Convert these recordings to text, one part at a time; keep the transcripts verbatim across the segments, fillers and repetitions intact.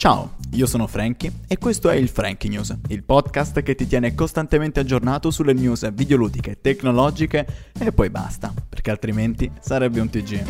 Ciao, io sono Frankie e questo è il Frankie News, il podcast che ti tiene costantemente aggiornato sulle news videoludiche, tecnologiche e poi basta, perché altrimenti sarebbe un T G.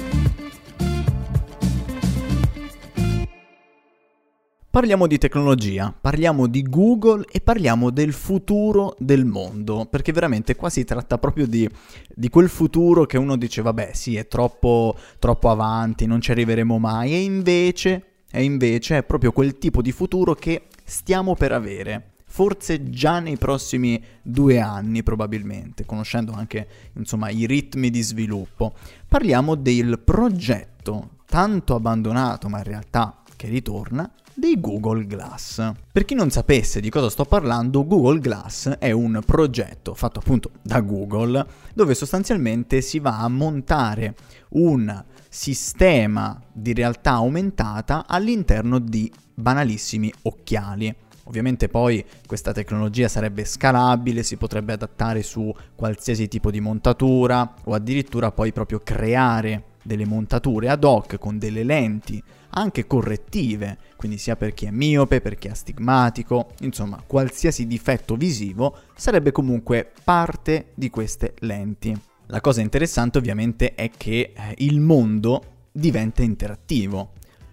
Parliamo di tecnologia, parliamo di Google e parliamo del futuro del mondo, perché veramente qua si tratta proprio di, di quel futuro che uno dice vabbè sì è troppo, troppo avanti, non ci arriveremo mai, e invece... E invece è proprio quel tipo di futuro che stiamo per avere, forse già nei prossimi due anni probabilmente, conoscendo anche insomma i ritmi di sviluppo. Parliamo del progetto tanto abbandonato, ma in realtà che ritorna, dei Google Glass. Per chi non sapesse di cosa sto parlando, Google Glass è un progetto fatto appunto da Google, dove sostanzialmente si va a montare un sistema di realtà aumentata all'interno di banalissimi occhiali. Ovviamente poi questa tecnologia sarebbe scalabile, si potrebbe adattare su qualsiasi tipo di montatura o addirittura poi proprio creare delle montature ad hoc con delle lenti anche correttive, quindi sia per chi è miope, per chi è astigmatico, insomma qualsiasi difetto visivo sarebbe comunque parte di queste lenti. La cosa interessante ovviamente è che il mondo diventa interattivo.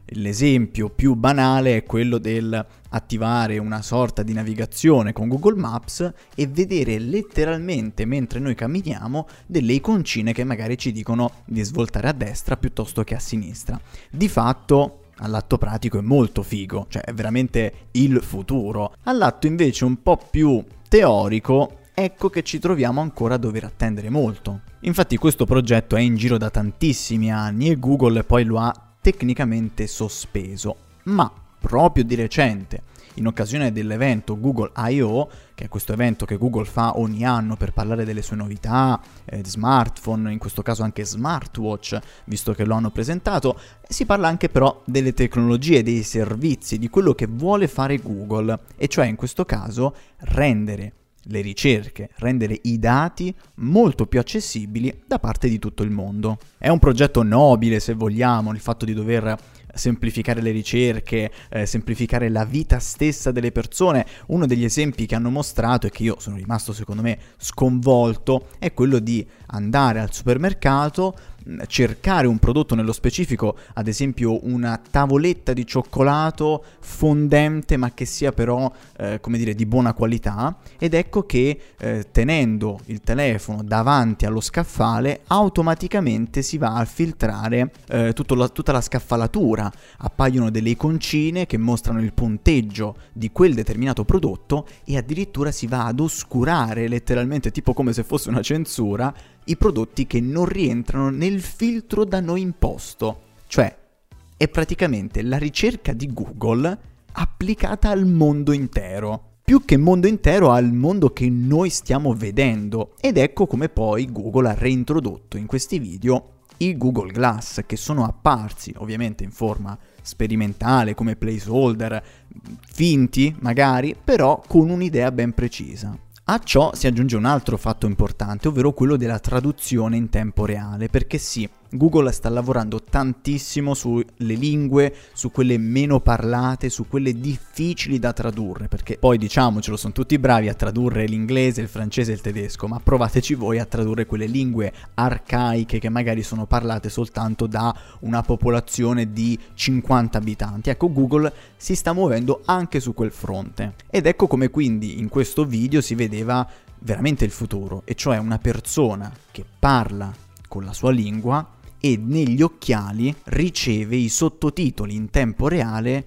L'esempio più banale è quello del attivare una sorta di navigazione con Google Maps e vedere letteralmente mentre noi camminiamo delle iconcine che magari ci dicono di svoltare a destra piuttosto che a sinistra. Di fatto all'atto pratico è molto figo, cioè è veramente il futuro. All'atto invece un po' più teorico ecco che ci troviamo ancora a dover attendere molto. Infatti questo progetto è in giro da tantissimi anni e Google poi lo ha tecnicamente sospeso, ma proprio di recente, in occasione dell'evento Google I O, che è questo evento che Google fa ogni anno per parlare delle sue novità, eh, smartphone, in questo caso anche smartwatch, visto che lo hanno presentato, si parla anche però delle tecnologie, dei servizi, di quello che vuole fare Google, e cioè in questo caso rendere le ricerche, rendere i dati molto più accessibili da parte di tutto il mondo. È un progetto nobile, se vogliamo, il fatto di dover semplificare le ricerche, eh, semplificare la vita stessa delle persone. Uno degli esempi che hanno mostrato, e che io sono rimasto secondo me sconvolto, è quello di andare al supermercato, cercare un prodotto nello specifico, ad esempio una tavoletta di cioccolato fondente ma che sia però eh, come dire di buona qualità, ed ecco che eh, tenendo il telefono davanti allo scaffale automaticamente si va a filtrare eh, tutto la, tutta la scaffalatura, appaiono delle iconcine che mostrano il punteggio di quel determinato prodotto e addirittura si va ad oscurare letteralmente, tipo come se fosse una censura, i prodotti che non rientrano nel filtro da noi imposto. Cioè, è praticamente la ricerca di Google applicata al mondo intero. Più che mondo intero, al mondo che noi stiamo vedendo. Ed ecco come poi Google ha reintrodotto in questi video i Google Glass, che sono apparsi ovviamente in forma sperimentale come placeholder, finti magari, però con un'idea ben precisa. A ciò si aggiunge un altro fatto importante, ovvero quello della traduzione in tempo reale, perché sì, Google sta lavorando tantissimo sulle lingue, su quelle meno parlate, su quelle difficili da tradurre, perché poi diciamocelo, sono tutti bravi a tradurre l'inglese, il francese e il tedesco, ma provateci voi a tradurre quelle lingue arcaiche che magari sono parlate soltanto da una popolazione di cinquanta abitanti. Ecco, Google si sta muovendo anche su quel fronte. Ed ecco come quindi in questo video si vedeva veramente il futuro, e cioè una persona che parla con la sua lingua e negli occhiali riceve i sottotitoli in tempo reale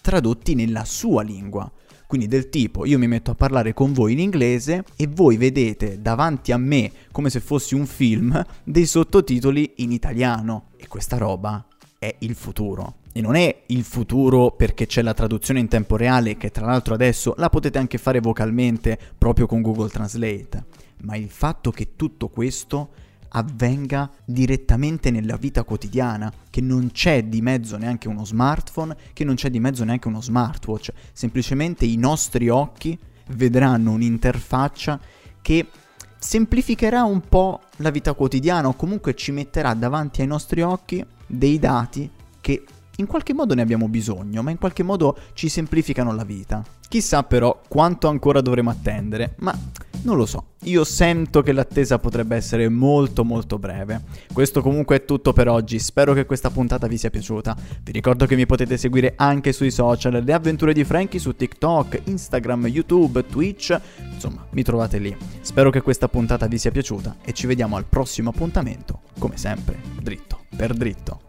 tradotti nella sua lingua. Quindi del tipo, io mi metto a parlare con voi in inglese e voi vedete davanti a me, come se fossi un film, dei sottotitoli in italiano. E questa roba è il futuro. E non è il futuro perché c'è la traduzione in tempo reale, che tra l'altro adesso la potete anche fare vocalmente proprio con Google Translate, ma il fatto che tutto questo avvenga direttamente nella vita quotidiana, che non c'è di mezzo neanche uno smartphone, che non c'è di mezzo neanche uno smartwatch, semplicemente i nostri occhi vedranno un'interfaccia che semplificherà un po' la vita quotidiana, o comunque ci metterà davanti ai nostri occhi dei dati che In qualche modo ne abbiamo bisogno, ma in qualche modo ci semplificano la vita. Chissà però quanto ancora dovremo attendere, ma non lo so. Io sento che l'attesa potrebbe essere molto molto breve. Questo comunque è tutto per oggi, spero che questa puntata vi sia piaciuta. Vi ricordo che mi potete seguire anche sui social, Le Avventure di Frankie su TikTok, Instagram, YouTube, Twitch, insomma mi trovate lì. Spero che questa puntata vi sia piaciuta e ci vediamo al prossimo appuntamento, come sempre, dritto per dritto.